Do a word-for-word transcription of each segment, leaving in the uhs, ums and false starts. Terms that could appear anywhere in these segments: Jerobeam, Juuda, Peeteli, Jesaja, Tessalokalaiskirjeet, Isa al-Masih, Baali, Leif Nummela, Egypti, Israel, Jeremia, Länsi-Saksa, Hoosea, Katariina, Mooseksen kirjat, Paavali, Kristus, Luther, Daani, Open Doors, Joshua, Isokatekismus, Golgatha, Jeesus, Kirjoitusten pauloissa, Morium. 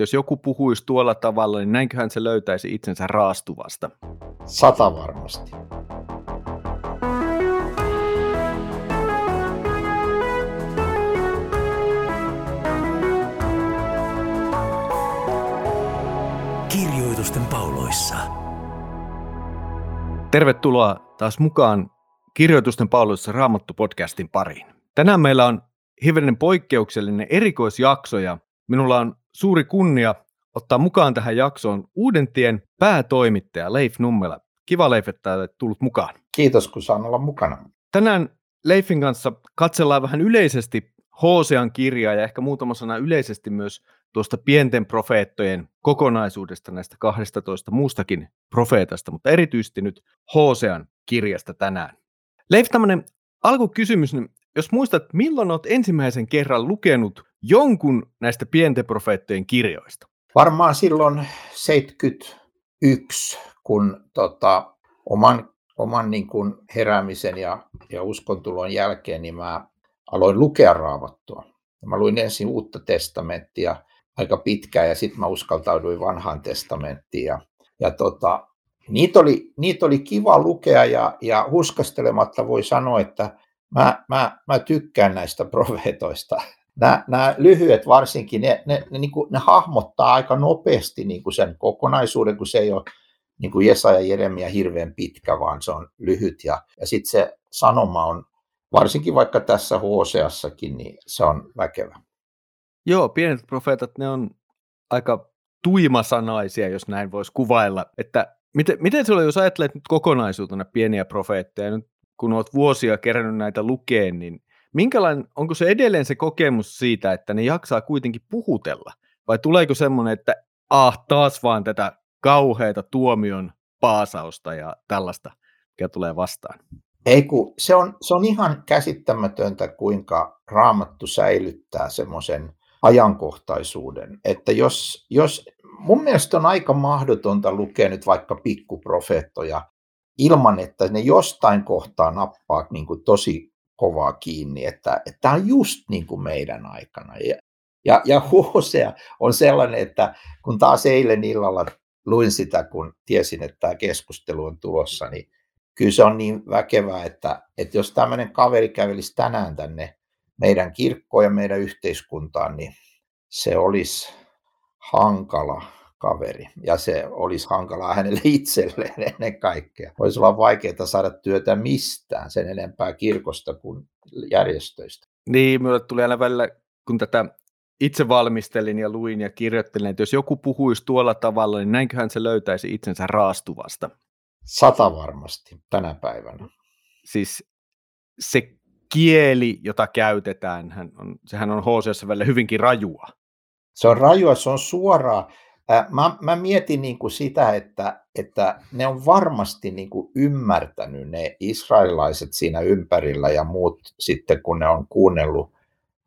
Jos joku puhuisi tuolla tavalla, niin näinköhän se löytäisi itsensä raastuvasta. Sata varmasti. Kirjoitusten pauloissa. Tervetuloa taas mukaan Kirjoitusten pauloissa Raamattu-podcastin pariin. Tänään meillä on hivenen poikkeuksellinen erikoisjakso ja minulla on suuri kunnia ottaa mukaan tähän jaksoon Uudentien päätoimittaja Leif Nummela. Kiva, Leif, että olet tullut mukaan. Kiitos, kun saan olla mukana. Tänään Leifin kanssa katsellaan vähän yleisesti Hoosean kirjaa ja ehkä muutama sana yleisesti myös tuosta pienten profeettojen kokonaisuudesta, näistä kahdestatoista muustakin profeetasta, mutta erityisesti nyt Hosean kirjasta tänään. Leif, tämmöinen alkukysymys, niin jos muistat, milloin olet ensimmäisen kerran lukenut jonkun näistä pienten profeettojen kirjoista? Varmaan silloin seitsemänkymmentäyksi, kun tota, oman, oman niin kuin heräämisen ja, ja uskontulon jälkeen niin mä aloin lukea Raamattua. Mä luin ensin Uutta testamenttia aika pitkään ja sitten mä uskaltauduin Vanhaan testamenttiin. Ja, ja tota, niitä, oli, niitä oli kiva lukea ja, ja huskastelematta voi sanoa, että mä, mä, mä tykkään näistä profeetoista. Nämä, nämä lyhyet varsinkin, ne, ne, ne, niin kuin, ne hahmottaa aika nopeasti niin kuin sen kokonaisuuden, kun se ei ole niin kuin Jesaja ja Jeremia hirveän pitkä, vaan se on lyhyt. Ja, ja sitten se sanoma on, varsinkin vaikka tässä Hoseassakin, niin se on väkevä. Joo, pienet profeetat, ne on aika tuimasanaisia, jos näin voisi kuvailla. Että miten, miten sulla, jos ajattelet nyt kokonaisuutena pieniä profeetteja, nyt kun olet vuosia kerännyt näitä lukeen, niin minkälainen, onko se edelleen se kokemus siitä, että ne jaksaa kuitenkin puhutella? Vai tuleeko semmoinen, että ah, taas vaan tätä kauheata tuomion paasausta ja tällaista, mikä tulee vastaan? Ei kun, se on, se on ihan käsittämätöntä, kuinka Raamattu säilyttää semmoisen ajankohtaisuuden. Että jos, jos, mun mielestä on aika mahdotonta lukea nyt vaikka pikkuprofeettoja ilman, että ne jostain kohtaa nappaa niin kuin tosi kovaa kiinni, että tämä on just niin kuin meidän aikana. Ja, ja, ja Hosea on sellainen, että kun taas eilen illalla luin sitä, kun tiesin, että tämä keskustelu on tulossa, niin kyllä se on niin väkevää, että, että jos tämmöinen kaveri kävelisi tänään tänne meidän kirkkoon ja meidän yhteiskuntaan, niin se olisi hankala kaveri. Ja se olisi hankalaa hänelle itselleen ennen kaikkea. Voisi olla vaikeaa saada työtä mistään sen enempää kirkosta kuin järjestöistä. Niin, minulle tuli aina välillä, kun tätä itse valmistelin ja luin ja kirjoittelin, että jos joku puhuisi tuolla tavalla, niin näinköhän se löytäisi itsensä raastuvasta. Sata varmasti tänä päivänä. Siis se kieli, jota käytetään, hän on, sehän on Hoseassa välillä hyvinkin rajua. Se on rajua, se on suoraa. Mä, mä mietin niin kuin sitä, että, että ne on varmasti niin kuin ymmärtänyt ne israelilaiset siinä ympärillä ja muut sitten, kun ne on kuunnellut.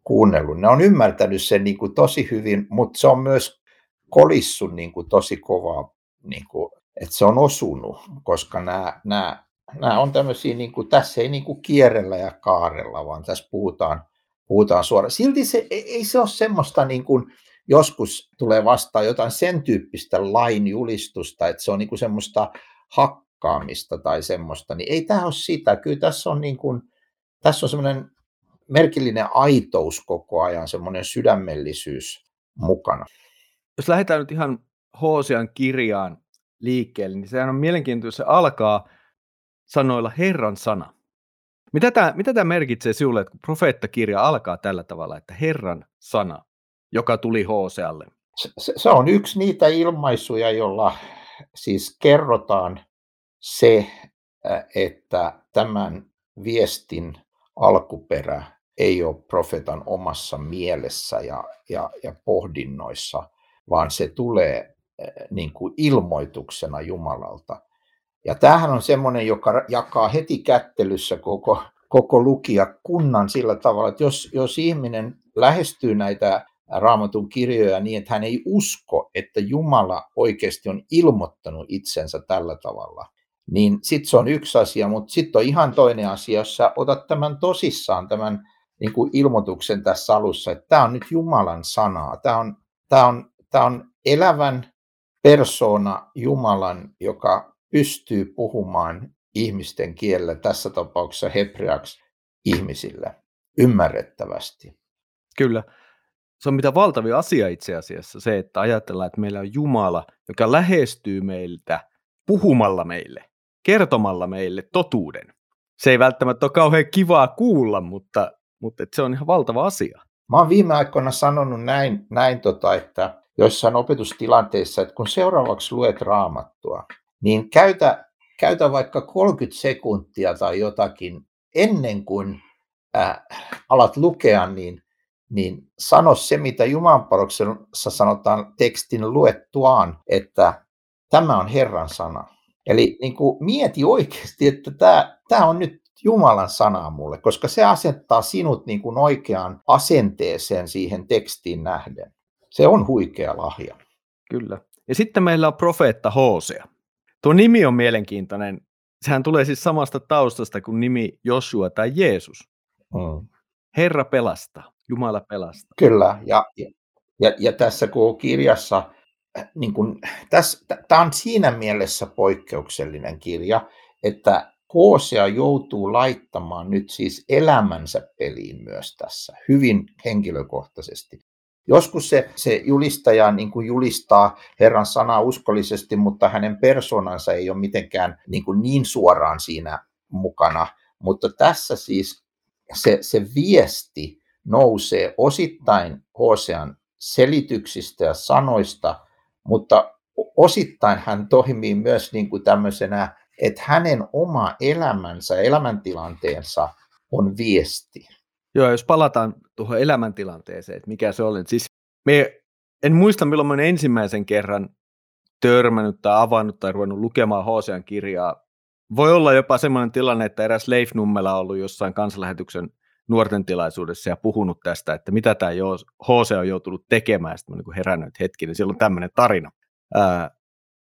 kuunnellut. Ne on ymmärtänyt sen niin kuin tosi hyvin, mutta se on myös kolissut niin kuin tosi kovaa, niin kuin, että se on osunut, koska nämä, nämä, nämä on tämmöisiä, niin kuin, tässä ei niin kuin kierrellä ja kaarella, vaan tässä puhutaan, puhutaan suoraan. Silti se, ei se ole semmoista niin kuin, joskus tulee vastaan jotain sen tyyppistä lainjulistusta, että se on niinku semmoista hakkaamista tai semmoista, niin ei tämä ole sitä. Kyllä tässä on, niinku, tässä on semmoinen merkillinen aitous koko ajan, semmoinen sydämellisyys mukana. Jos lähdetään nyt ihan Hosean kirjaan liikkeelle, niin sehän on mielenkiintoista, se alkaa sanoilla Herran sana. Mitä tämä, mitä tämä merkitsee sinulle, että kun profeettakirja alkaa tällä tavalla, että Herran sana, joka tuli Hosealle? Se, se on yksi niitä ilmaisuja, jolla siis kerrotaan se, että tämän viestin alkuperä ei ole profeetan omassa mielessä ja, ja, ja pohdinnoissa, vaan se tulee niin kuin ilmoituksena Jumalalta. Ja tämähän on semmoinen, joka jakaa heti kättelyssä koko, koko lukijakunnan sillä tavalla, että jos, jos ihminen lähestyy näitä Raamatun kirjoja niin, että hän ei usko, että Jumala oikeasti on ilmoittanut itsensä tällä tavalla, niin sitten se on yksi asia, mutta sitten on ihan toinen asia, jos sä otat tämän tosissaan, tämän niin kuin ilmoituksen tässä alussa, että tämä on nyt Jumalan sanaa, tämä on, tämä on Tämä on elävän persoona Jumalan, joka pystyy puhumaan ihmisten kielellä, tässä tapauksessa hebreaksi ihmisillä, ymmärrettävästi. Kyllä. Se on mitä valtavia asia itse asiassa, se, että ajatellaan, että meillä on Jumala, joka lähestyy meiltä puhumalla meille, kertomalla meille totuuden. Se ei välttämättä ole kauhean kivaa kuulla, mutta, mutta se on ihan valtava asia. Mä oon viime aikoina sanonut näin, näin tota, että joissain opetustilanteissa, että kun seuraavaksi luet Raamattua, niin käytä, käytä vaikka kolmekymmentä sekuntia tai jotakin ennen kuin äh, alat lukea, niin, niin sano se, mitä Jumalan paroksessa sanotaan tekstin luettuaan, että tämä on Herran sana. Eli niin kuin mieti oikeasti, että tämä, tämä on nyt Jumalan sanaa mulle, koska se asettaa sinut niin kuin oikeaan asenteeseen siihen tekstiin nähden. Se on huikea lahja. Kyllä. Ja sitten meillä on profeetta Hoosea. Tuo nimi on mielenkiintoinen. Sehän tulee siis samasta taustasta kuin nimi Joshua tai Jeesus. Mm. Herra pelastaa, Jumala pelastaa. Kyllä. Ja, ja, ja tässä kun kirjassa... Niin kuin, tässä, tämä on siinä mielessä poikkeuksellinen kirja, että Hoosea joutuu laittamaan nyt siis elämänsä peliin myös tässä, hyvin henkilökohtaisesti. Joskus se, se julistaja niin kuin julistaa Herran sanaa uskollisesti, mutta hänen persoonansa ei ole mitenkään niin, kuin niin suoraan siinä mukana. Mutta tässä siis se, se viesti nousee osittain Hoosean selityksistä ja sanoista, mutta osittain hän toimii myös niin kuin tämmöisenä, että hänen oma elämänsä, elämäntilanteensa on viesti. Joo, jos palataan tuohon elämäntilanteeseen, että mikä se oli. Siis me, en muista, milloin olen ensimmäisen kerran törmännyt tai avannut tai ruvennut lukemaan Hosean kirjaa. Voi olla jopa semmoinen tilanne, että eräs Leif Nummela on ollut jossain kansanlähetyksen nuorten tilaisuudessa ja puhunut tästä, että mitä tämä Hosea on joutunut tekemään. Sitten mä niin herännyt hetki, niin siellä on tämmöinen tarina. Ää,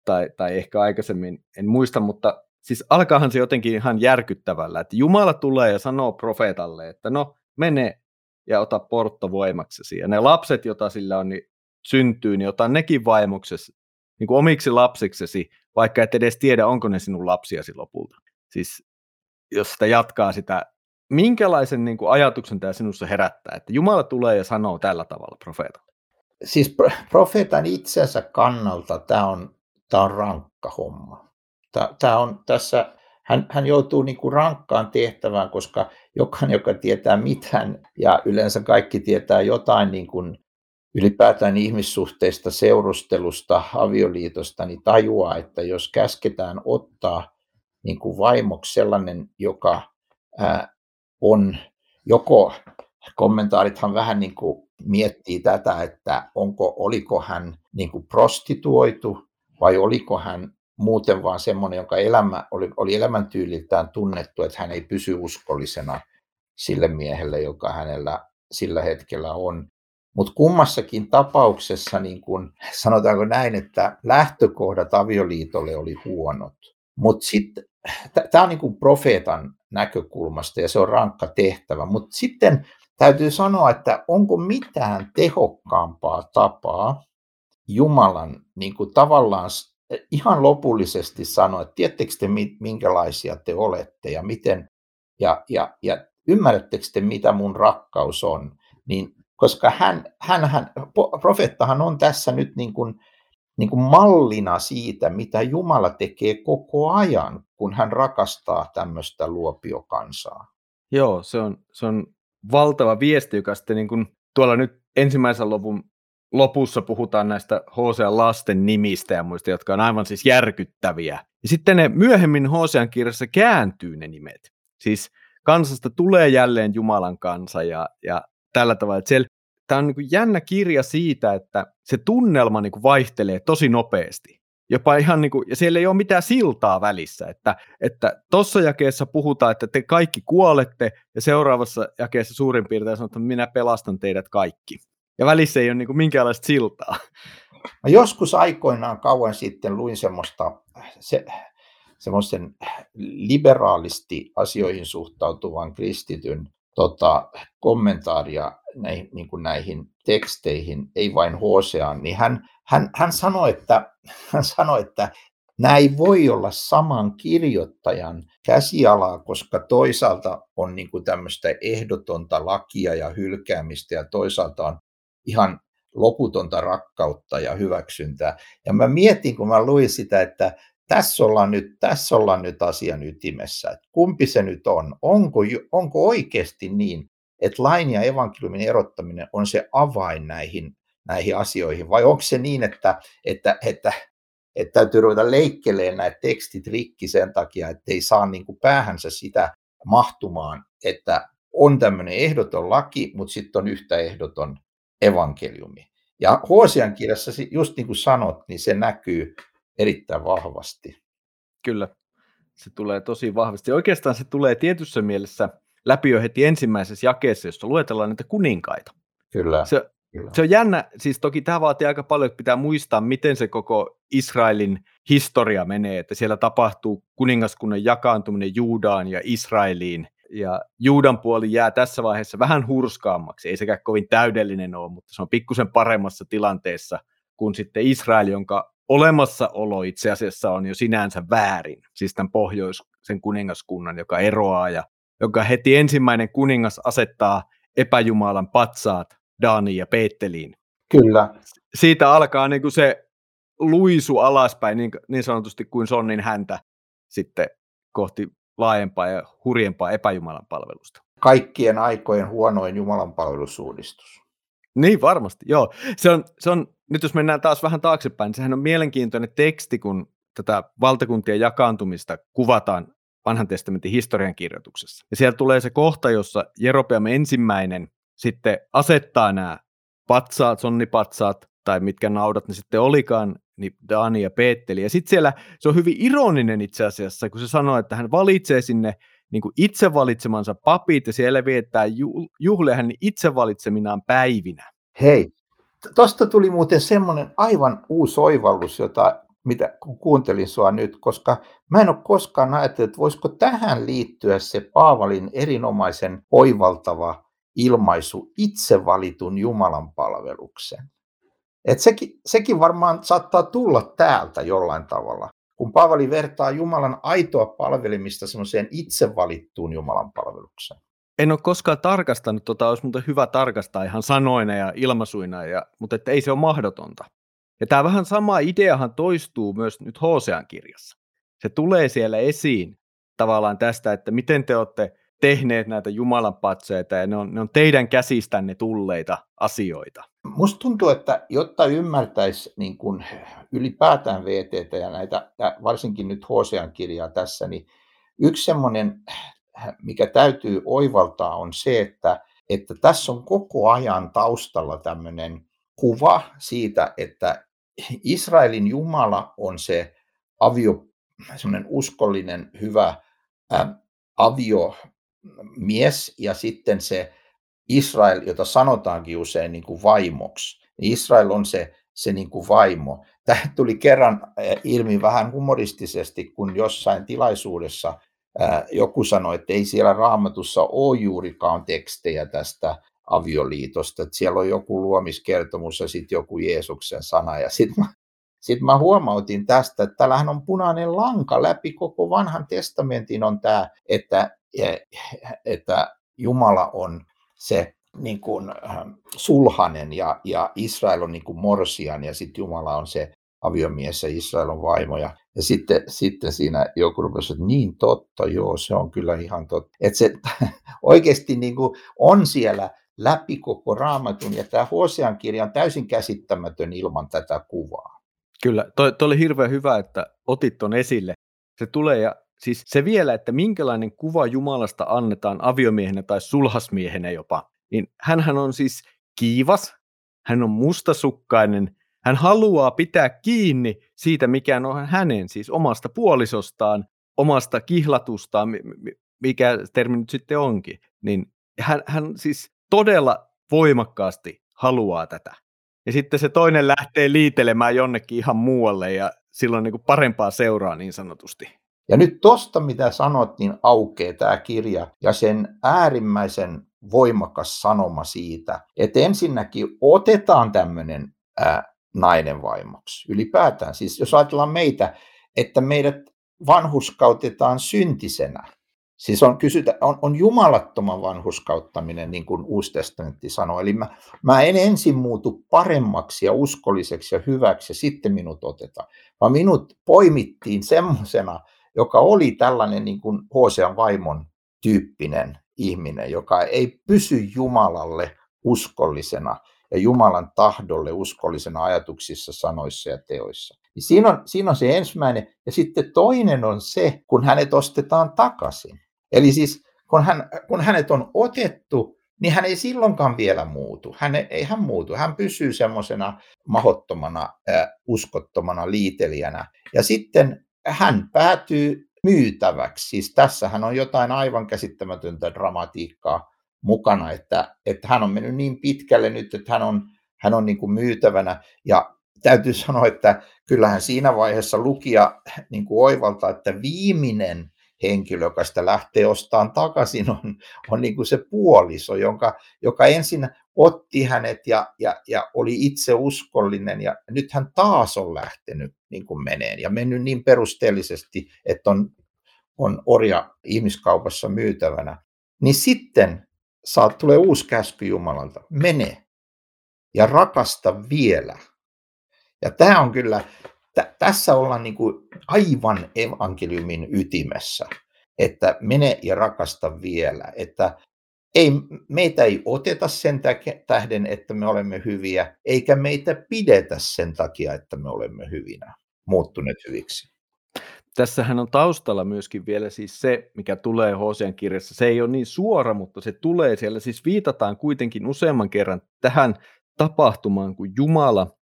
tai, tai ehkä aikaisemmin, en muista, mutta siis alkaahan se jotenkin ihan järkyttävällä, että Jumala tulee ja sanoo profeetalle, että no mene ja ota portto voimaksesi. Ja ne lapset, joita sillä on, niin syntyy, niin ota nekin vaimoksesi, niin kuin omiksi lapsiksesi, vaikka et edes tiedä, onko ne sinun lapsiasi lopulta. Siis jos sitä jatkaa sitä, minkälaisen niin kuin, ajatuksen tämä sinussa herättää, että Jumala tulee ja sanoo tällä tavalla profeetalle? Siis profeetan itsensä kannalta tämä on, tämä on rankka homma. Tämä on tässä, hän, hän joutuu niin kuin rankkaan tehtävään, koska jokainen, joka tietää mitään ja yleensä kaikki tietää jotain niin kuin ylipäätään ihmissuhteista, seurustelusta, avioliitosta, niin tajuaa, että jos käsketään ottaa niin kuin vaimoksi sellainen, joka... Ää, on joko, kommentaarithan vähän niin kuin miettii tätä, että onko, oliko hän niin kuin prostituoitu vai oliko hän muuten vaan semmoinen, joka elämä, oli, oli elämäntyyliltään tunnettu, että hän ei pysy uskollisena sille miehelle, joka hänellä sillä hetkellä on. Mutta kummassakin tapauksessa, niin kuin, sanotaanko näin, että lähtökohdat avioliitolle oli huonot, mutta sitten tämä on niin kuin profeetan näkökulmasta ja se on rankka tehtävä, mutta sitten täytyy sanoa, että onko mitään tehokkaampaa tapaa Jumalan niin kuin tavallaan ihan lopullisesti sanoa, että tiedättekö te minkälaisia te olette ja miten ja, ja, ja ymmärrättekö te mitä mun rakkaus on, niin, koska hän, hän, hän, profeettahan on tässä nyt niin kuin niin kuin mallina siitä, mitä Jumala tekee koko ajan, kun hän rakastaa tämmöistä luopiokansaa. Joo, se on, se on valtava viesti, joka sitten niin kuin tuolla nyt ensimmäisen lopun lopussa puhutaan näistä Hosean lasten nimistä ja muista, jotka on aivan siis järkyttäviä. Ja sitten ne myöhemmin Hosean kirjassa kääntyy ne nimet. Siis kansasta tulee jälleen Jumalan kansa ja, ja tällä tavalla, että siellä tämä on niin kuin jännä kirja siitä, että se tunnelma niin kuin vaihtelee tosi nopeasti. Jopa ihan niin kuin, ja siellä ei ole mitään siltaa välissä. Että tuossa jakeessa puhutaan, että te kaikki kuolette, ja seuraavassa jakeessa suurin piirtein sanotaan, että minä pelastan teidät kaikki. Ja välissä ei ole niin kuin minkäänlaista siltaa. Mä joskus aikoinaan kauan sitten luin semmoista, se, semmoisen liberaalisti asioihin suhtautuvan kristityn tota, kommentaaria näihin, niin kuin näihin teksteihin, ei vain Hoseaan, niin hän, hän, hän, sanoi, että, hän sanoi, että nämä ei voi olla saman kirjoittajan käsialaa, koska toisaalta on niin kuin tämmöistä ehdotonta lakia ja hylkäämistä ja toisaalta on ihan loputonta rakkautta ja hyväksyntää. Ja mä mietin, kun mä luin sitä, että tässä ollaan nyt, tässä ollaan nyt asian ytimessä, että kumpi se nyt on, onko, onko oikeasti niin, että lain ja evankeliumin erottaminen on se avain näihin, näihin asioihin, vai onko se niin, että, että, että, että täytyy ruveta leikkelemään nämä tekstit rikki sen takia, että ei saa niin kuin päähänsä sitä mahtumaan, että on tämmöinen ehdoton laki, mutta sitten on yhtä ehdoton evankeliumi. Ja Hosean kirjassa, just niin kuin sanot, niin se näkyy erittäin vahvasti. Kyllä, se tulee tosi vahvasti. Oikeastaan se tulee tietyssä mielessä läpi jo heti ensimmäisessä jakeessa, jossa luetellaan näitä kuninkaita. Kyllä. Se, Kyllä. se on jännä, siis toki tämä vaatii aika paljon, että pitää muistaa, miten se koko Israelin historia menee, että siellä tapahtuu kuningaskunnan jakaantuminen Juudaan ja Israeliin, ja Juudan puoli jää tässä vaiheessa vähän hurskaammaksi, ei sekään kovin täydellinen ole, mutta se on pikkusen paremmassa tilanteessa kuin sitten Israel, jonka olemassaolo itse asiassa on jo sinänsä väärin, siis tämän pohjoisen kuningaskunnan, joka eroaa ja joka heti ensimmäinen kuningas asettaa epäjumalan patsaat Daaniin ja Peeteliin. Kyllä. Siitä alkaa niin kuin se luisu alaspäin, niin sanotusti kuin sonnin häntä sitten kohti laajempaa ja hurjempaa epäjumalan palvelusta. Kaikkien aikojen huonoin jumalan palvelusuudistus. Niin varmasti, joo. Se on, se on, nyt jos mennään taas vähän taaksepäin, niin sehän on mielenkiintoinen teksti, kun tätä valtakuntien jakaantumista kuvataan Vanhan testamentin historian kirjoituksessa. Ja siellä tulee se kohta, jossa Jerobeam ensimmäinen sitten asettaa nämä patsaat, sonnipatsaat, tai mitkä naudat ne sitten olikaan, niin Daani ja Peeteli. Ja sitten siellä se on hyvin ironinen itse asiassa, kun se sanoo, että hän valitsee sinne niin kuin itse valitsemansa papit, ja siellä viettää juhlia hänen itse valitseminaan päivinä. Hei, tuosta tuli muuten semmoinen aivan uusi oivallus, jota, mitä, kun kuuntelin sua nyt, koska mä en ole koskaan ajatellut, että voisiko tähän liittyä se Paavalin erinomaisen oivaltava ilmaisu itse valitun Jumalan palveluksen. Et sekin, sekin varmaan saattaa tulla täältä jollain tavalla, kun Paavali vertaa Jumalan aitoa palvelemista semmoiseen itse valittuun Jumalan palvelukseen. En ole koskaan tarkastanut, tota olisi muuten hyvä tarkastaa ihan sanoina ja ilmaisuina, ja, mutta että ei se ole mahdotonta. Ja tämä vähän sama ideahan toistuu myös nyt Hosean kirjassa. Se tulee siellä esiin tavallaan tästä, että miten te olette tehneet näitä Jumalan patseita, ja ne on, ne on teidän käsistänne tulleita asioita. Musta tuntuu, että jotta ymmärtäisi niin kun ylipäätään V T:tä ja näitä, ja varsinkin nyt Hosean kirjaa tässä, niin yksi semmoinen, mikä täytyy oivaltaa, on se, että, että tässä on koko ajan taustalla tämmöinen kuva siitä, että Israelin Jumala on se avio, semmoinen uskollinen, hyvä ää, aviomies, ja sitten se Israel, jota sanotaankin usein niin kuin vaimoksi. Israel on se, se niin kuin vaimo. Tämä tuli kerran ilmi vähän humoristisesti, kun jossain tilaisuudessa joku sanoi, että ei siellä Raamatussa ole juurikaan tekstejä tästä avioliitosta. Että siellä on joku luomiskertomus ja sitten joku Jeesuksen sana. Ja sitten mä, sit mä huomautin tästä, että tällähän on punainen lanka läpi koko Vanhan testamentin on tämä, että, että Jumala on se niin kuin sulhanen ja, ja Israel on niin kuin morsian ja sitten Jumala on se aviomies ja Israel on vaimo. Ja, ja sitten, sitten siinä joku rupesi, että niin totta, joo, se on kyllä ihan totta. Että se oikeasti niin kuin on siellä läpi koko Raamatun ja tämä Hosean kirja on täysin käsittämätön ilman tätä kuvaa. Kyllä, toi, toi oli hirveän hyvä, että otit ton esille. Se tulee ja siis se vielä, että minkälainen kuva Jumalasta annetaan aviomiehenä tai sulhasmiehenä jopa, niin hänhän on siis kiivas, hän on mustasukkainen, hän haluaa pitää kiinni siitä, mikä on hänen, siis omasta puolisostaan, omasta kihlatustaan, mikä termi nyt sitten onkin, niin hän, hän siis todella voimakkaasti haluaa tätä. Ja sitten se toinen lähtee liitelemään jonnekin ihan muualle ja silloin niin kuin parempaa seuraa niin sanotusti. Ja nyt tosta, mitä sanot, niin aukeaa tämä kirja ja sen äärimmäisen voimakas sanoma siitä, että ensinnäkin otetaan tämmöinen nainen vaimoksi ylipäätään. Siis jos ajatellaan meitä, että meidät vanhuskautetaan syntisenä. Siis on, kysytä, on, on jumalattoman vanhuskauttaminen, niin kuin Uusi testamentti sanoo. Eli mä, mä en ensin muutu paremmaksi ja uskolliseksi ja hyväksi ja sitten minut otetaan. Vaan minut poimittiin semmoisena, joka oli tällainen niin kuin Hosean vaimon tyyppinen ihminen, joka ei pysy Jumalalle uskollisena ja Jumalan tahdolle uskollisena ajatuksissa, sanoissa ja teoissa. Siinä on, siinä on se ensimmäinen. Ja sitten toinen on se, kun hänet ostetaan takaisin. Eli siis kun, hän, kun hänet on otettu, niin hän ei silloinkaan vielä muutu. Hän ei, ei hän muutu. Hän pysyy semmoisena mahottomana, äh, uskottomana liitelijänä. Ja sitten hän päätyy myytäväksi. Siis tässähän on jotain aivan käsittämätöntä dramatiikkaa mukana, että, että hän on mennyt niin pitkälle nyt, että hän on, hän on niin kuin myytävänä. Ja täytyy sanoa, että kyllähän siinä vaiheessa lukija niin kuin oivaltaa, että viimeinen henkilö, joka sitä lähtee ostamaan takaisin, on, on niin kuin se puoliso, jonka, joka ensin otti hänet ja, ja, ja oli itse uskollinen. Ja nyt hän taas on lähtenyt niin kuin meneen ja mennyt niin perusteellisesti, että on, on orja ihmiskaupassa myytävänä. Niin sitten saat, tulee uusi käsky Jumalalta, mene ja rakasta vielä. Ja tämä on kyllä, t- tässä ollaan niin kuin aivan evankeliumin ytimessä, että mene ja rakasta vielä. Että ei, meitä ei oteta sen tähden, että me olemme hyviä, eikä meitä pidetä sen takia, että me olemme hyvinä, muuttuneet hyviksi. Tässähän on taustalla myöskin vielä siis se, mikä tulee Hosean kirjassa. Se ei ole niin suora, mutta se tulee siellä. Siis viitataan kuitenkin useamman kerran tähän tapahtumaan, kun Jumala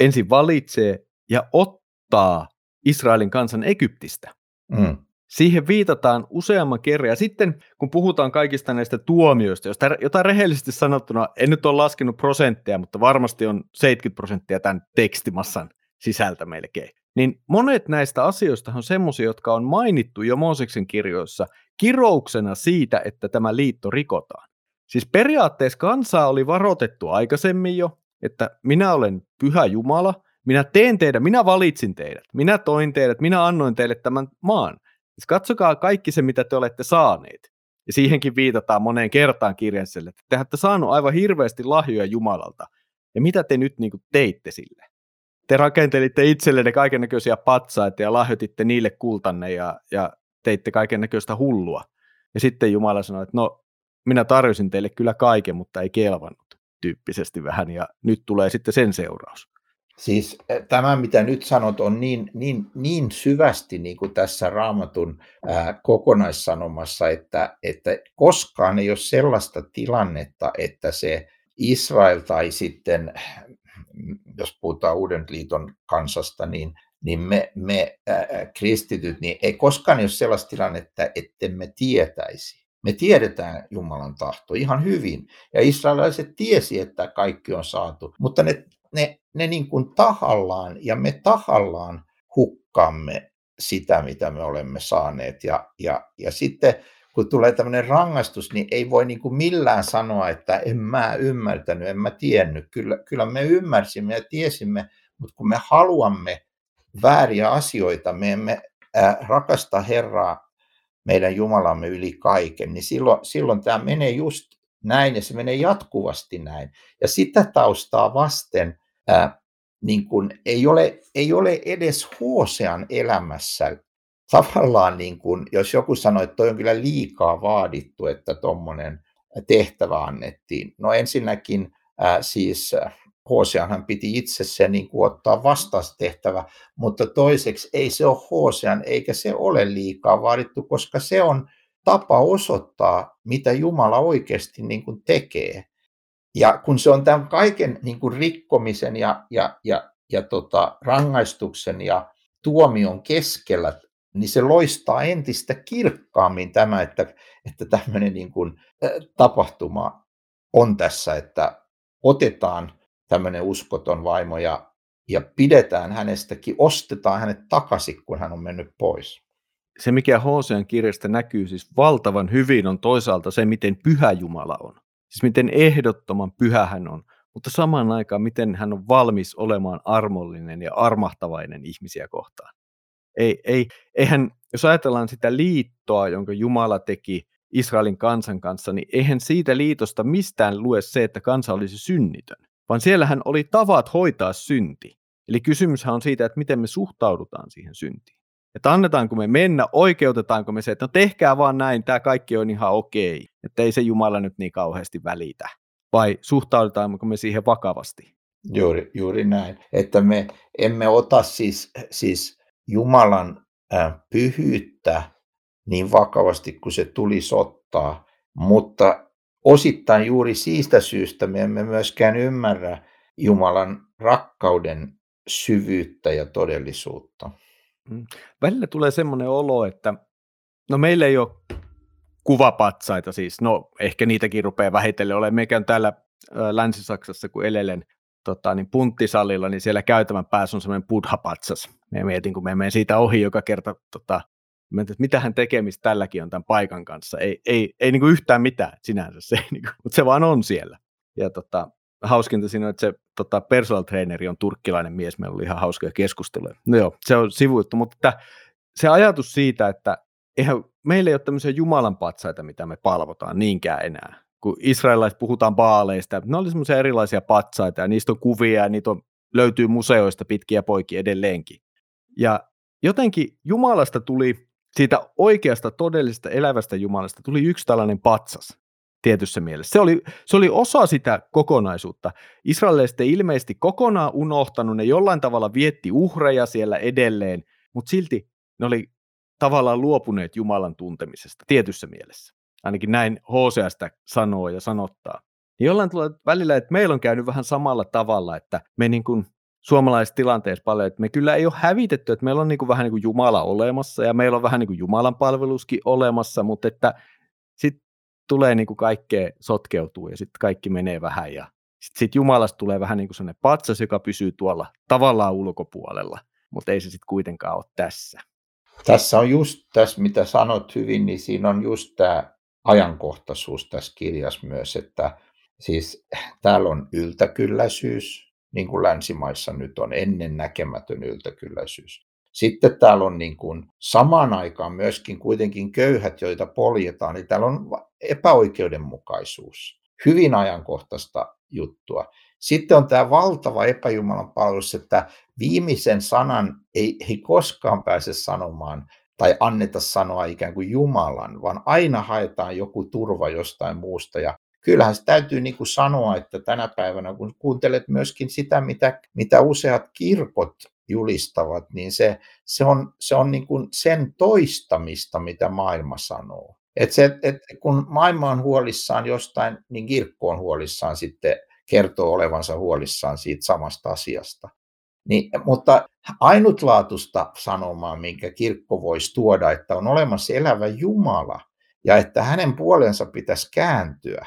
ensin valitsee ja ottaa Israelin kansan Egyptistä. Mm. Siihen viitataan useamman kerran. Ja sitten kun puhutaan kaikista näistä tuomioista, jota rehellisesti sanottuna, en nyt ole laskenut prosentteja, mutta varmasti on seitsemänkymmentä prosenttia tämän tekstimassan sisältä melkein. Niin monet näistä asioista on semmoisia, jotka on mainittu jo Mooseksen kirjoissa kirouksena siitä, että tämä liitto rikotaan. Siis periaatteessa kansaa oli varoitettu aikaisemmin jo, että minä olen pyhä Jumala, minä teen teidät, minä valitsin teidät, minä toin teidät, minä annoin teille tämän maan. Siis katsokaa kaikki se, mitä te olette saaneet. Ja siihenkin viitataan moneen kertaan kirjassa, että te olette saaneet aivan hirveästi lahjoja Jumalalta. Ja mitä te nyt niin kuin teitte sille? Te rakentelitte itsellenne kaikennäköisiä patsaita ja lahjoititte niille kultanne ja, ja teitte kaikennäköistä hullua. Ja sitten Jumala sanoi, että no, minä tarjosin teille kyllä kaiken, mutta ei kelvannut tyyppisesti vähän, ja nyt tulee sitten sen seuraus. Siis tämä, mitä nyt sanot, on niin, niin, niin syvästi niin kuin tässä Raamatun äh, kokonaissanomassa, että, että koskaan ei ole sellaista tilannetta, että se Israel tai sitten, jos puhutaan Uuden liiton kansasta, niin, niin me, me äh, kristityt, niin ei koskaan ei ole sellaista tilannetta, ettemme tietäisi. Me tiedetään Jumalan tahto ihan hyvin, ja israelilaiset tiesi, että kaikki on saatu, mutta ne, ne, ne niin kuin tahallaan ja me tahallaan hukkaamme sitä, mitä me olemme saaneet. Ja, ja, ja sitten kun tulee tämmöinen rangaistus, niin ei voi niin kuin millään sanoa, että en mä ymmärtänyt, en mä tiennyt. Kyllä, kyllä me ymmärsimme ja tiesimme, mutta kun me haluamme vääriä asioita, me emme äh, rakasta Herraa, meidän Jumalamme yli kaiken, niin silloin, silloin tämä menee just näin ja se menee jatkuvasti näin. Ja sitä taustaa vasten ää, niin kun ei, ole, ei ole edes Hosean elämässä tavallaan, niin kun, jos joku sanoi, että toi on kyllä liikaa vaadittu, että tuommoinen tehtävä annettiin. No ensinnäkin ää, siis Hoseanhan piti itse se niin kuin ottaa vastaan se tehtävä, mutta toiseksi ei se ole Hosean eikä se ole liikaa vaadittu, koska se on tapa osoittaa, mitä Jumala oikeasti niin kuin tekee. Ja kun se on tämän kaiken niin kuin rikkomisen ja, ja, ja, ja tota, rangaistuksen ja tuomion keskellä, niin se loistaa entistä kirkkaammin tämä, että, että tämmöinen niin kuin, äh, tapahtuma on tässä, että otetaan tämmöinen uskoton vaimo ja, ja pidetään hänestäkin, ostetaan hänet takaisin, kun hän on mennyt pois. se, mikä Hosean kirjasta näkyy siis valtavan hyvin, on toisaalta se, miten pyhä Jumala on. Siis miten ehdottoman pyhä hän on, mutta samaan aikaan miten hän on valmis olemaan armollinen ja armahtavainen ihmisiä kohtaan. Ei, ei, eihän, jos ajatellaan sitä liittoa, jonka Jumala teki Israelin kansan kanssa, niin eihän siitä liitosta mistään lue se, että kansa olisi synnitön, vaan siellähän oli tavat hoitaa synti. Eli kysymyshän on siitä, että miten me suhtaudutaan siihen syntiin. Että annetaanko me mennä, oikeutetaanko me se, että no tehkää vaan näin, tämä kaikki on ihan okei, että ei se Jumala nyt niin kauheasti välitä. Vai suhtaudutaanko me siihen vakavasti? Juuri, juuri näin, että me emme ota siis, siis Jumalan äh, pyhyyttä niin vakavasti kuin se tulisi ottaa, mutta osittain juuri siitä syystä me emme myöskään ymmärrä Jumalan rakkauden syvyyttä ja todellisuutta. Välillä tulee semmoinen olo, että no meillä ei ole kuvapatsaita siis, no ehkä niitäkin rupeaa vähitellen olemaan. Meikään täällä Länsi-Saksassa, kun elelen tota, niin punttisalilla, niin siellä käytävän päässä on semmoinen buddha-patsas. Me mietin, kun me menen siitä ohi joka kerta, tota, että mitähän tekemistä tälläkin on tämän paikan kanssa. Ei, ei, ei niin kuin yhtään mitään sinänsä, se, niin kuin, mutta se vaan on siellä. Ja tota, hauskinta siinä on, että se tota, personal traineri on turkkilainen mies, meillä oli ihan hauskoja keskusteluja. No joo, se on sivuittu, mutta että, se ajatus siitä, että eihän, meillä ei ole tämmöisiä Jumalan patsaita, mitä me palvotaan niinkään enää. Kun israelilaiset puhutaan baaleista, ne oli semmoisia erilaisia patsaita ja niistä on kuvia ja niitä on, löytyy museoista pitkiä poikia edelleenkin. Ja jotenkin Jumalasta tuli, siitä oikeasta todellisesta elävästä Jumalasta tuli yksi tällainen patsas. Tietyssä mielessä. Se oli, se oli osa sitä kokonaisuutta. Israelilaiset ei ilmeisesti kokonaan unohtanut, ne jollain tavalla vietti uhreja siellä edelleen, mutta silti ne oli tavallaan luopuneet Jumalan tuntemisesta, tietyssä mielessä. Ainakin näin Hoseasta sanoo ja sanottaa. Ja jollain tulee välillä, että meillä on käynyt vähän samalla tavalla, että me niin kuin suomalaisessa tilanteessa paljon, että me kyllä ei ole hävitetty, että meillä on niin kuin vähän niin kuin Jumala olemassa ja meillä on vähän niin kuin Jumalan palveluskin olemassa, mutta että sitten tulee niin kuin kaikkea sotkeutuu ja sitten kaikki menee vähän ja sitten sit Jumalasta tulee vähän niin kuin sellainen patsas, joka pysyy tuolla tavallaan ulkopuolella, mutta ei se sitten kuitenkaan ole tässä. Tässä on just tässä, mitä sanot hyvin, niin siinä on just tämä ajankohtaisuus tässä kirjassa myös, että siis täällä on yltäkylläisyys, niin kuin länsimaissa nyt on ennennäkemätön yltäkylläisyys. Sitten täällä on niin kuin samaan aikaan myöskin kuitenkin köyhät, joita poljetaan, niin täällä on epäoikeudenmukaisuus. Hyvin ajankohtaista juttua. Sitten on tämä valtava epäjumalan palvelus, että viimeisen sanan ei, ei koskaan pääse sanomaan tai anneta sanoa ikään kuin Jumalan, vaan aina haetaan joku turva jostain muusta. Ja kyllähän se täytyy niin kuin sanoa, että tänä päivänä, kun kuuntelet myöskin sitä, mitä, mitä useat kirkot julistavat, niin se, se on, se on niin kuin sen toistamista, mitä maailma sanoo. Et se, et kun maailma on huolissaan jostain, niin kirkko on huolissaan sitten, kertoo olevansa huolissaan siitä samasta asiasta. Niin, mutta ainutlaatuista sanomaa, minkä kirkko voisi tuoda, että on olemassa elävä Jumala ja että hänen puolensa pitäisi kääntyä,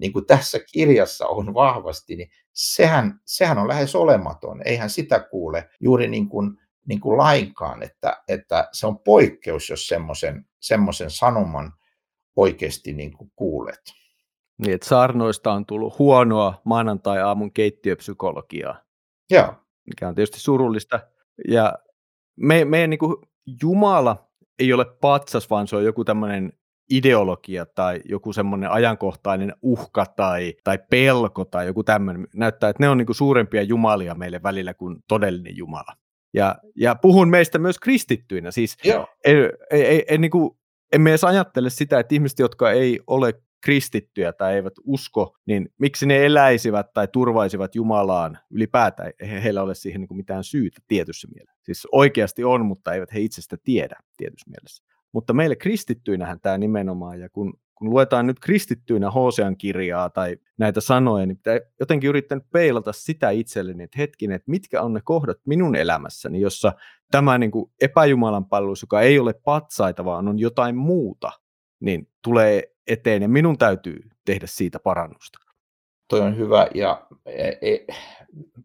niin kuin tässä kirjassa on vahvasti, niin sehän, sehän on lähes olematon. Eihän sitä kuule juuri niin kuin, niin kuin lainkaan, että, että se on poikkeus, jos semmoisen, semmoisen sanoman oikeasti niin kuin kuulet. Niin, että saarnoista on tullut huonoa maanantai-aamun keittiöpsykologiaa. Joo. Mikä on tietysti surullista. Ja me, meidän niin kuin Jumala ei ole patsas, vaan se on joku tämmöinen ideologia tai joku semmoinen ajankohtainen uhka tai, tai pelko tai joku tämmöinen. Näyttää, että ne on niin kuin suurempia jumalia meille välillä kuin todellinen Jumala. Ja, ja puhun meistä myös kristittyinä. Siis ei, ei, ei, ei, niin kuin, emme edes ajattele sitä, että ihmiset, jotka ei ole kristittyjä tai eivät usko, niin miksi ne eläisivät tai turvaisivat Jumalaan ylipäätään? Eihän heillä ole siihen niin kuin mitään syytä tietyssä mielessä. Siis oikeasti on, mutta eivät he itse sitä tiedä tietyssä mielessä. Mutta meille kristittyinähän tämä nimenomaan, ja kun, kun luetaan nyt kristittyinä Hosean kirjaa tai näitä sanoja, niin pitää jotenkin yrittänyt peilata sitä itselleni, että hetkinen, että mitkä on ne kohdat minun elämässäni, jossa tämä niin kuin epäjumalanpalvelus, joka ei ole patsaita, vaan on jotain muuta, niin tulee eteen, ja minun täytyy tehdä siitä parannusta. Toi on hyvä, ja e, e,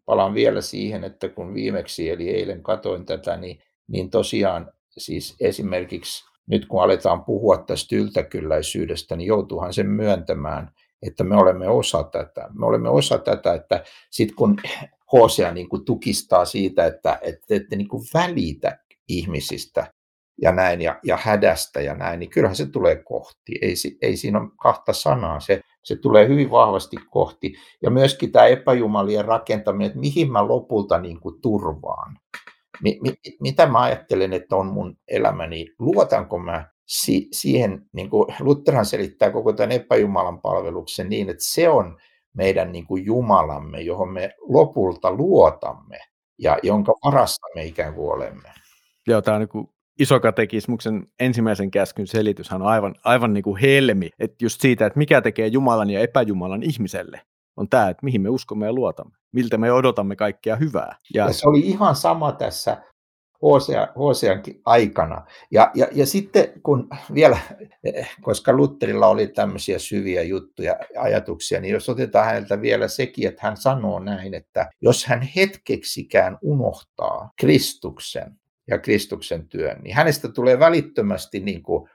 palaan vielä siihen, että kun viimeksi, eli eilen katsoin tätä, niin, niin tosiaan Siis esimerkiksi nyt kun aletaan puhua tästä yltäkylläisyydestä, niin joutuuhan sen myöntämään, että me olemme osa tätä. Me olemme osa tätä, että sitten kun Hoosea niin kuin tukistaa siitä, että ette et, et niin kuin välitä ihmisistä ja näin ja, ja hädästä ja näin, niin kyllähän se tulee kohti. Ei, ei siinä ole kahta sanaa. Se, se tulee hyvin vahvasti kohti. Ja myöskin tämä epäjumalien rakentaminen, että mihin mä lopulta niin kuin turvaan. Mi, mi, mitä mä ajattelen, että on mun elämäni? Luotanko mä si, siihen, niin kuin Lutherhan selittää koko tämän epäjumalan palveluksen niin, että se on meidän niin kuin Jumalamme, johon me lopulta luotamme ja jonka varassa me ikään kuin olemme. Joo, tämä on niin kuin isokatekismuksen ensimmäisen käskyn selityshän on aivan, aivan niin kuin helmi, että just siitä, että mikä tekee Jumalan ja epäjumalan ihmiselle, on tämä, että mihin me uskomme ja luotamme, miltä me odotamme kaikkea hyvää. Ja, ja se oli ihan sama tässä Hoosea, Hooseankin aikana. Ja, ja, ja sitten kun vielä, koska Lutherilla oli tämmöisiä syviä juttuja ja ajatuksia, niin jos otetaan häneltä vielä sekin, että hän sanoo näin, että jos hän hetkeksikään unohtaa Kristuksen ja Kristuksen työn, niin hänestä tulee välittömästi niin kuin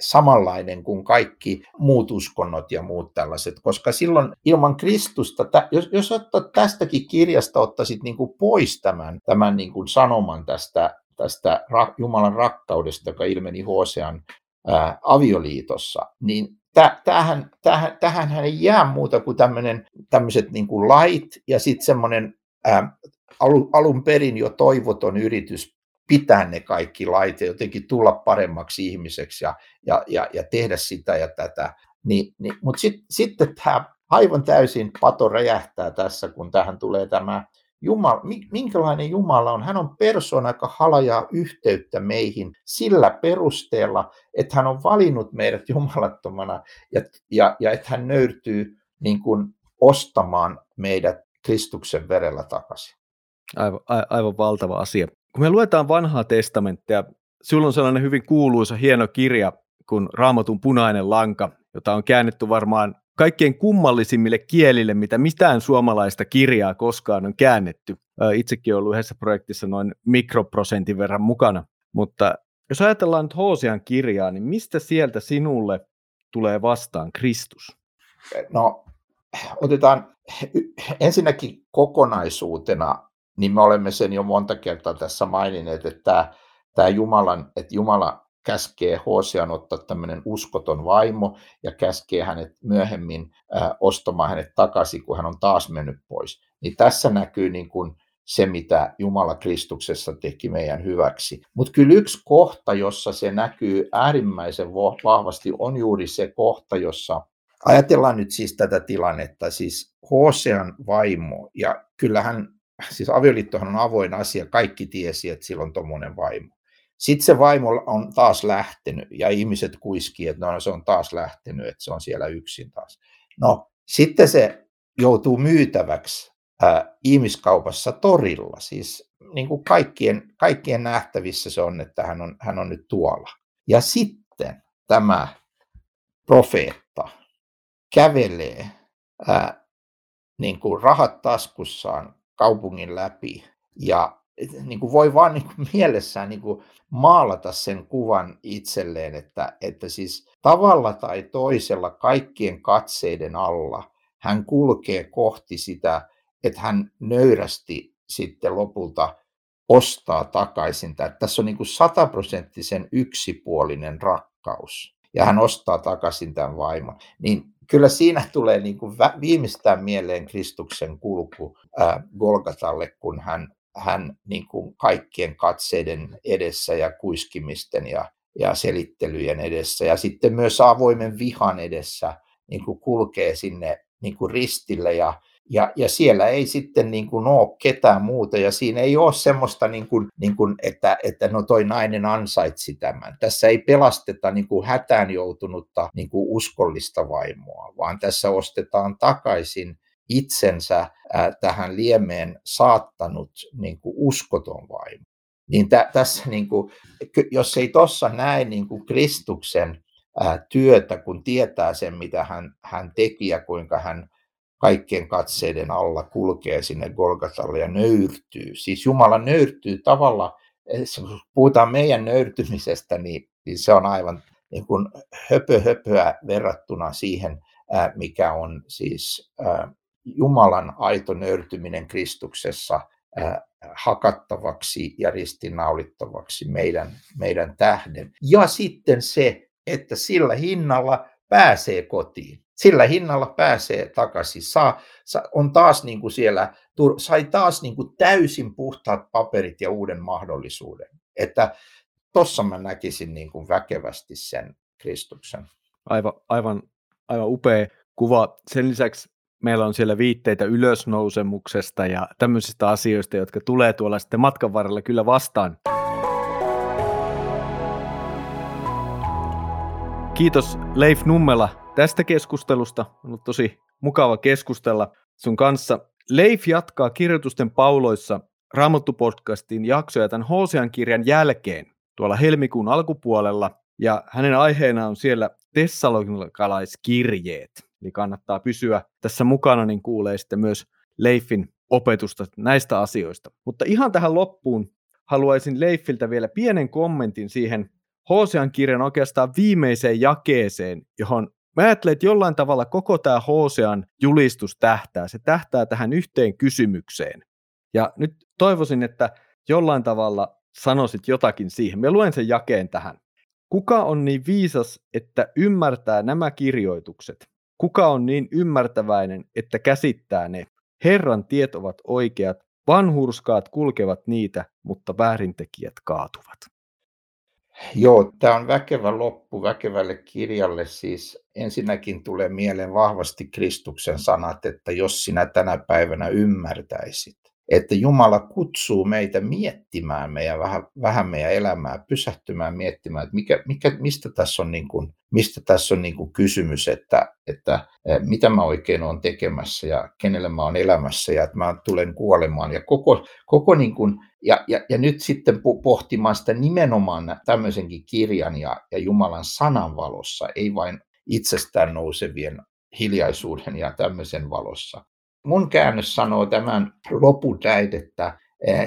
samanlainen kuin kaikki muut uskonnot ja muut tällaiset, koska silloin ilman Kristusta, jos, jos ottaa tästäkin kirjasta, ottaisit niin kuin pois tämän, tämän niin kuin sanoman tästä, tästä Jumalan rakkaudesta, joka ilmeni Hosean ää, avioliitossa, niin tämähän, tämähän, tämähän ei jää muuta kuin tämmöiset niin kuin lait ja sitten semmoinen ää, alun perin jo toivoton yritys pitää ne kaikki lait ja jotenkin tulla paremmaksi ihmiseksi ja, ja, ja, ja tehdä sitä ja tätä. Niin, niin, mutta sit, sitten tämä aivan täysin pato räjähtää tässä, kun tähän tulee tämä Jumala. Minkälainen Jumala on? Hän on persoona, joka halajaa yhteyttä meihin sillä perusteella, että hän on valinnut meidät jumalattomana ja, ja, ja että hän nöyrtyy niin kuin ostamaan meidät Kristuksen verellä takaisin. Aivan, aivan valtava asia. Kun me luetaan vanhaa testamenttia, sinulla on sellainen hyvin kuuluisa hieno kirja kuin Raamatun punainen lanka, jota on käännetty varmaan kaikkein kummallisimmille kielille, mitä mitään suomalaista kirjaa koskaan on käännetty. Itsekin olen ollut yhdessä projektissa noin mikroprosentin verran mukana. Mutta jos ajatellaan nyt Hosean kirjaa, niin mistä sieltä sinulle tulee vastaan Kristus? No, otetaan ensinnäkin kokonaisuutena. Niin me olemme sen jo monta kertaa tässä maininneet, että, tämä, tämä Jumalan, että Jumala käskee Hosean ottaa tämmöinen uskoton vaimo ja käskee hänet myöhemmin äh, ostamaan hänet takaisin, kun hän on taas mennyt pois. Niin tässä näkyy niin kuin se, mitä Jumala Kristuksessa teki meidän hyväksi. Mutta kyllä yksi kohta, jossa se näkyy äärimmäisen vahvasti, on juuri se kohta, jossa ajatellaan nyt siis tätä tilannetta, siis Hosean vaimo, ja kyllähän siis avioliittohan on avoin asia, kaikki tiesi, että sillä on tuommoinen vaimo. Sitten se vaimo on taas lähtenyt ja ihmiset kuiskii, että no, se on taas lähtenyt, että se on siellä yksin taas. No sitten se joutuu myytäväksi äh, ihmiskaupassa torilla, siis niin kuin kaikkien, kaikkien nähtävissä se on, että hän on, hän on nyt tuolla. Ja sitten tämä profeetta kävelee äh, niin kuin rahat taskussaan kaupungin läpi ja niin kuin voi vaan niin kuin mielessään niin kuin maalata sen kuvan itselleen, että, että siis tavalla tai toisella kaikkien katseiden alla hän kulkee kohti sitä, että hän nöyrästi sitten lopulta ostaa takaisin. Tässä on niin kuin sataprosenttisen yksipuolinen rakkaus ja hän ostaa takaisin tämän vaimon. Niin kyllä siinä tulee niin kuin viimeistään mieleen Kristuksen kulku äh, Golgathalle, kun hän, hän niin kuin kaikkien katseiden edessä ja kuiskimisten ja, ja selittelyjen edessä ja sitten myös avoimen vihan edessä niin kuin kulkee sinne niin kuin ristille ja, ja, ja siellä ei sitten niin kuin ole ketään muuta ja siinä ei ole semmoista, niin kuin, niin kuin, että, että no toi nainen ansaitsi tämän. Tässä ei pelasteta niin kuin hätään joutunutta niin kuin uskollista vaimoa, vaan tässä ostetaan takaisin itsensä äh, tähän liemeen saattanut niin kuin uskoton vaimo. Niin tä, tässä, niin kuin, jos ei tuossa näe niin kuin Kristuksen äh, työtä, kun tietää sen, mitä hän, hän teki ja kuinka hän kaikkien katseiden alla kulkee sinne Golgathalle ja nöyrtyy. Siis Jumala nöyrtyy tavalla, jos puhutaan meidän nöyrtymisestä, niin, niin se on aivan niin kuin höpö-höpöä verrattuna siihen, mikä on siis Jumalan aito nöyrtyminen Kristuksessa hakattavaksi ja ristinaulittavaksi meidän, meidän tähden. Ja sitten se, että sillä hinnalla pääsee kotiin. Sillä hinnalla pääsee takaisin. Saa, on taas niin kuin siellä, sai taas niin kuin täysin puhtaat paperit ja uuden mahdollisuuden. Että tossa mä näkisin niin kuin väkevästi sen Kristuksen. Aivan, aivan, aivan upea kuva. Sen lisäksi meillä on siellä viitteitä ylösnousemuksesta ja tämmöisistä asioista, jotka tulee tuolla sitten matkan varrella kyllä vastaan. Kiitos Leif Nummela tästä keskustelusta. On ollut tosi mukava keskustella sun kanssa. Leif jatkaa Kirjoitusten pauloissa Raamattu-podcastin jaksoja tämän Hosean kirjan jälkeen tuolla helmikuun alkupuolella. Ja hänen aiheena on siellä Tessalokalaiskirjeet. Eli kannattaa pysyä tässä mukana, niin kuulee sitten myös Leifin opetusta näistä asioista. Mutta ihan tähän loppuun haluaisin Leifiltä vielä pienen kommentin siihen Hosean kirjan oikeastaan viimeiseen jakeeseen, johon mä ajattelen, että jollain tavalla koko tämä Hosean julistus tähtää. Se tähtää tähän yhteen kysymykseen. Ja nyt toivoisin, että jollain tavalla sanoisit jotakin siihen. Mä luen sen jakeen tähän. Kuka on niin viisas, että ymmärtää nämä kirjoitukset? Kuka on niin ymmärtäväinen, että käsittää ne? Herran tiet ovat oikeat, vanhurskaat kulkevat niitä, mutta väärintekijät kaatuvat. Joo, tämä on väkevä loppu väkevälle kirjalle. Siis ensinnäkin tulee mieleen vahvasti Kristuksen sanat, että jos sinä tänä päivänä ymmärtäisit, että Jumala kutsuu meitä miettimään meidän, vähän, vähän meidän elämää, pysähtymään miettimään, että mikä, mikä, mistä tässä on, niin kuin, mistä tässä on niin kuin kysymys, että, että mitä mä oikein olen tekemässä ja kenelle mä olen elämässä ja että mä tulen kuolemaan. Ja, koko, koko niin kuin, ja, ja, ja nyt sitten pohtimaan sitä nimenomaan tämmöisenkin kirjan ja, ja Jumalan sanan valossa, ei vain itsestään nousevien hiljaisuuden ja tämmöisen valossa. Mun käännös sanoo tämän lopun täydet, että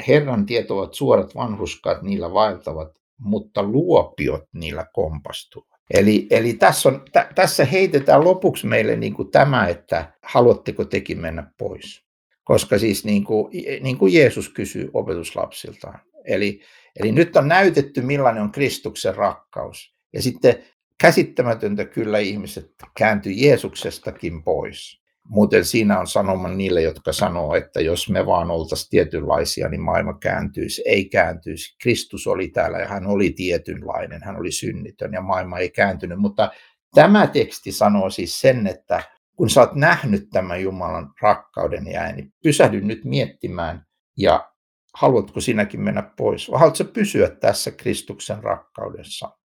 Herran tiet ovat suorat, vanhurskaat niillä vaeltavat, mutta luopiot niillä kompastuvat. Eli, eli tässä, on, t- tässä heitetään lopuksi meille niin kuin tämä, että haluatteko tekin mennä pois. Koska siis niin kuin, niin kuin Jeesus kysyy opetuslapsiltaan. Eli, eli nyt on näytetty, millainen on Kristuksen rakkaus. Ja sitten käsittämätöntä kyllä ihmiset kääntyi Jeesuksestakin pois. Muuten siinä on sanoma niille, jotka sanoo, että jos me vaan oltaisiin tietynlaisia, niin maailma kääntyisi, ei kääntyisi. Kristus oli täällä ja hän oli tietynlainen, hän oli synnitön ja maailma ei kääntynyt. Mutta tämä teksti sanoo siis sen, että kun sä oot nähnyt tämän Jumalan rakkauden ja niin pysähdy nyt miettimään ja haluatko sinäkin mennä pois vai haluatko pysyä tässä Kristuksen rakkaudessa?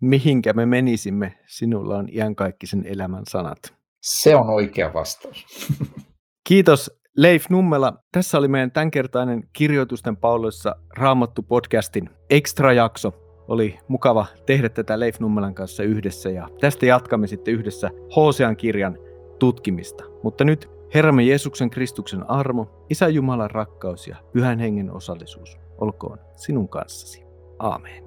Mihinkä me menisimme? Sinulla on iankaikkisen elämän sanat. Se on oikea vastaus. Kiitos Leif Nummela. Tässä oli meidän tämänkertainen Kirjoitusten pauloissa Raamattu-podcastin extrajakso. Oli mukava tehdä tätä Leif Nummelan kanssa yhdessä ja tästä jatkamme sitten yhdessä Hosean kirjan tutkimista. Mutta nyt Herramme Jeesuksen Kristuksen armo, Isä Jumalan rakkaus ja Pyhän Hengen osallisuus olkoon sinun kanssasi. Aamen.